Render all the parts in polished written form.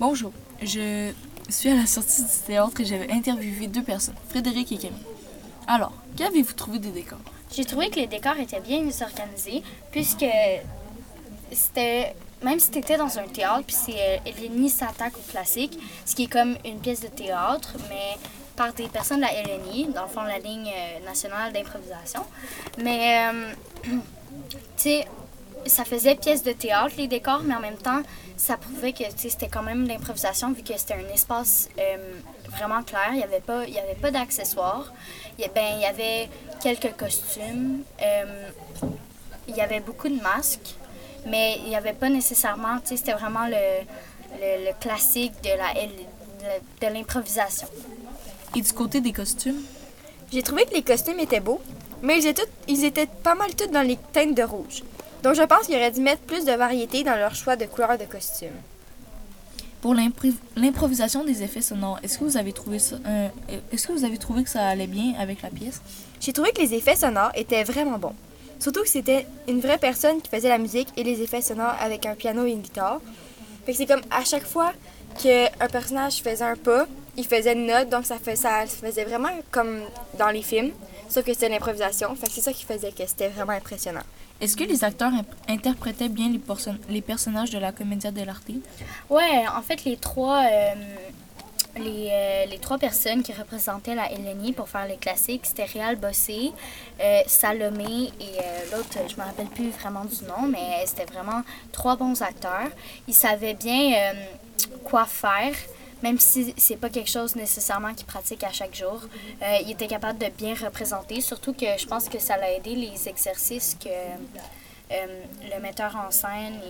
Bonjour, je suis à la sortie du théâtre et j'avais interviewé deux personnes, Frédéric et Camille. Alors, qu'avez-vous trouvé des décors? J'ai trouvé que les décors étaient bien organisés, puisque c'était, même si tu étais dans un théâtre, puis c'est LNI s'attaque au classique, ce qui est comme une pièce de théâtre, mais par des personnes de la LNI, dans le fond, la Ligue nationale d'improvisation. Mais, tu sais, ça faisait pièce de théâtre, les décors, mais en même temps, ça prouvait que c'était quand même de l'improvisation, vu que c'était un espace vraiment clair. Il n'y avait pas d'accessoires. Il y avait quelques costumes. Il y avait beaucoup de masques, mais il n'y avait pas nécessairement... C'était vraiment le classique de l'improvisation. Et du côté des costumes? J'ai trouvé que les costumes étaient beaux, mais ils étaient pas mal tous dans les teintes de rouge. Donc, je pense qu'il aurait dû mettre plus de variété dans leur choix de couleurs de costumes. Pour l'improvisation des effets sonores, est-ce que vous avez trouvé que ça allait bien avec la pièce? J'ai trouvé que les effets sonores étaient vraiment bons. Surtout que c'était une vraie personne qui faisait la musique et les effets sonores avec un piano et une guitare. Fait que c'est comme à chaque fois qu'un personnage faisait un pas, il faisait une note, donc ça faisait vraiment comme dans les films, sauf que c'était l'improvisation. Fait que c'est ça qui faisait que c'était vraiment impressionnant. Est-ce que les acteurs interprétaient bien les personnages de la commedia dell'arte? Ouais, en fait, les trois personnes qui représentaient la LNI pour faire les classiques, c'était Réal Bossé, Salomé et l'autre, je me rappelle plus vraiment du nom, mais c'était vraiment trois bons acteurs. Ils savaient bien quoi faire, même si c'est pas quelque chose nécessairement qu'ils pratiquent à chaque jour. Ils étaient capables de bien représenter, surtout que je pense que ça l'a aidé les exercices que le metteur en scène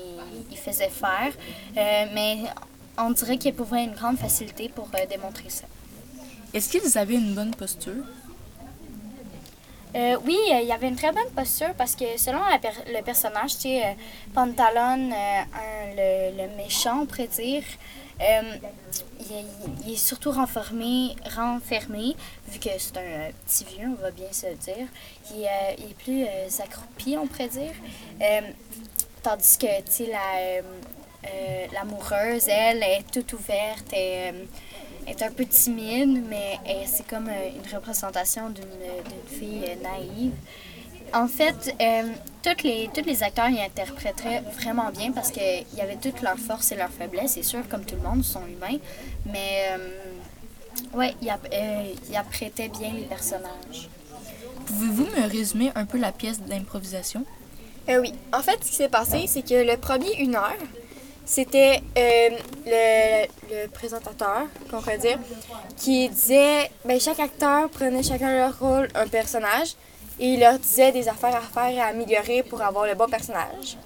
il faisait faire. Mais on dirait qu'ils pouvaient une grande facilité pour démontrer ça. Est-ce qu'ils avaient une bonne posture? Oui, il y avait une très bonne posture parce que selon le personnage, tu sais, Pantalone, le méchant, on pourrait dire, il est surtout renfermé, vu que c'est un petit vieux, on va bien se le dire. Il est plus accroupi, on pourrait dire. Tandis que, tu sais, l'amoureuse, elle, est toute ouverte et... est un peu timide, mais c'est comme une représentation d'une fille naïve. En fait, tous les acteurs y interpréteraient vraiment bien parce qu'il y avait toutes leurs forces et leurs faiblesses. C'est sûr, comme tout le monde, ils sont humains. Mais ouais, ils apprêtaient bien les personnages. Pouvez-vous me résumer un peu la pièce d'improvisation? Oui. En fait, ce qui s'est passé, c'est que le premier 1 heure, c'était le présentateur, qu'on pourrait dire, qui disait, ben chaque acteur prenait chacun leur rôle, un personnage, et il leur disait des affaires à faire et à améliorer pour avoir le bon personnage.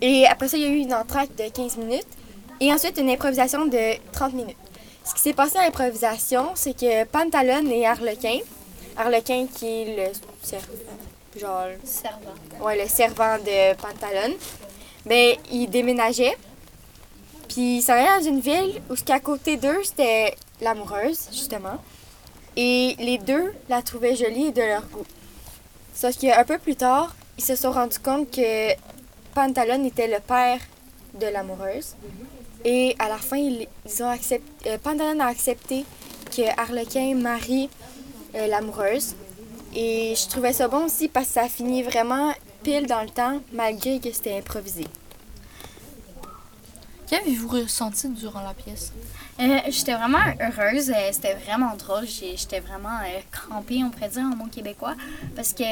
Et après ça, il y a eu une entracte de 15 minutes, et ensuite une improvisation de 30 minutes. Ce qui s'est passé à l'improvisation, c'est que Pantalone et Harlequin qui est le servant de Pantalone, ben ils déménageaient. Puis, ils s'en allaient dans une ville où, à côté d'eux, c'était l'amoureuse, justement. Et les deux la trouvaient jolie et de leur goût. Sauf qu'un peu plus tard, ils se sont rendus compte que Pantalone était le père de l'amoureuse. Et à la fin, Pantalone a accepté que Arlequin marie l'amoureuse. Et je trouvais ça bon aussi parce que ça a fini vraiment pile dans le temps, malgré que c'était improvisé. Qu'avez-vous ressenti durant la pièce? J'étais vraiment heureuse. C'était vraiment drôle. J'étais vraiment crampée, on pourrait dire, en mot québécois. Parce que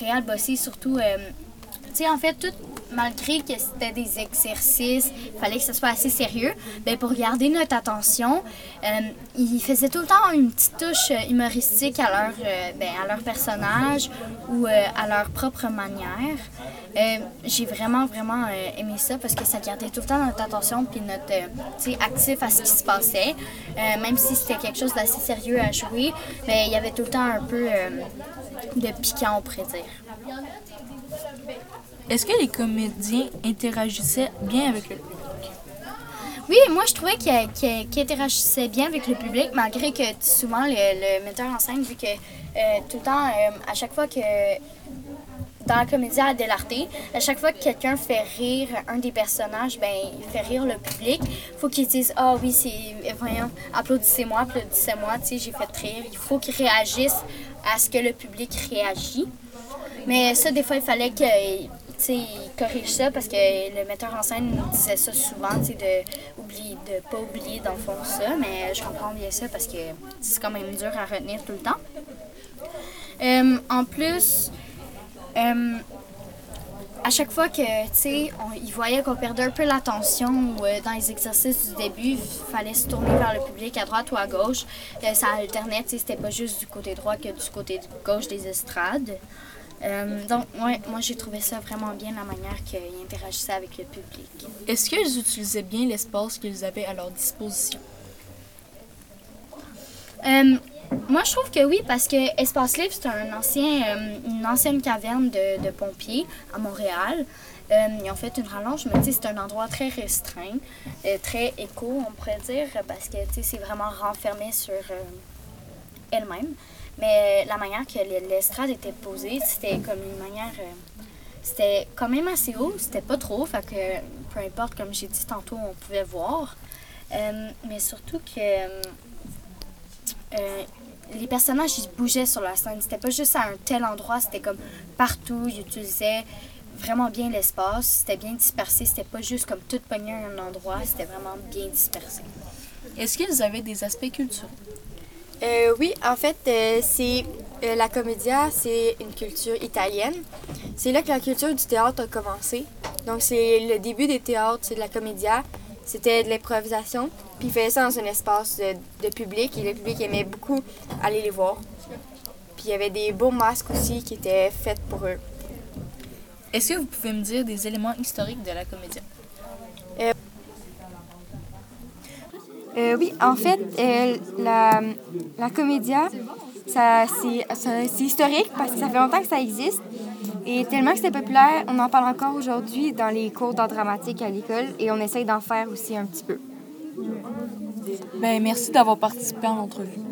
Réal Bossé, surtout... tu sais, en fait, tout, malgré que c'était des exercices, il fallait que ce soit assez sérieux, bien, pour garder notre attention, ils faisaient tout le temps une petite touche humoristique à leur personnage ou à leur propre manière. J'ai vraiment, vraiment aimé ça parce que ça gardait tout le temps notre attention puis notre actif à ce qui se passait. Même si c'était quelque chose d'assez sérieux à jouer, bien, il y avait tout le temps un peu de piquant, on pourrait dire. Est-ce que les comédiens interagissaient bien avec le public? Oui, moi je trouvais qu'ils interagissaient bien avec le public, malgré que souvent le metteur en scène, vu que tout le temps, à chaque fois que Dans la commedia dell'arte, à chaque fois que quelqu'un fait rire un des personnages, ben il fait rire le public. Faut qu'ils disent ah oui, c'est voyons, applaudissez-moi, tu sais, j'ai fait rire. Il faut qu'ils réagissent à ce que le public réagit. Mais ça, des fois, il fallait que il corrige ça parce que le metteur en scène nous disait ça souvent, de pas oublier dans le fond ça, mais je comprends bien ça parce que c'est quand même dur à retenir tout le temps. En plus, à chaque fois que ils voyaient qu'on perdait un peu l'attention dans les exercices du début, il fallait se tourner vers le public à droite ou à gauche. Ça alternait, c'était pas juste du côté droit que du côté gauche des estrades. Donc, ouais, moi, j'ai trouvé ça vraiment bien, la manière qu'ils interagissaient avec le public. Est-ce qu'ils utilisaient bien l'espace qu'ils avaient à leur disposition? Moi, je trouve que oui, parce que Espace Livre, c'est une ancienne caverne de pompiers à Montréal. Ils ont fait une rallonge, mais c'est un endroit très restreint, très éco, on pourrait dire, parce que c'est vraiment renfermé sur elle-même. Mais la manière que l'estrade était posée, c'était comme une manière... c'était quand même assez haut, c'était pas trop, fait que peu importe, comme j'ai dit tantôt, on pouvait voir. Mais surtout que les personnages, ils bougeaient sur la scène. C'était pas juste à un tel endroit, c'était comme partout, ils utilisaient vraiment bien l'espace, c'était bien dispersé, c'était pas juste comme tout pogné à un endroit, c'était vraiment bien dispersé. Est-ce qu'ils avaient des aspects culturels? Oui, en fait, la commedia, c'est une culture italienne. C'est là que la culture du théâtre a commencé. Donc, c'est le début des théâtres, c'est de la commedia. C'était de l'improvisation. Puis, ils faisaient ça dans un espace de public. Et le public aimait beaucoup aller les voir. Puis, il y avait des beaux masques aussi qui étaient faits pour eux. Est-ce que vous pouvez me dire des éléments historiques de la commedia? Oui, en fait, la commedia, c'est historique parce que ça fait longtemps que ça existe. Et tellement que c'est populaire, on en parle encore aujourd'hui dans les cours d'art dramatique à l'école et on essaye d'en faire aussi un petit peu. Merci d'avoir participé à l'entrevue.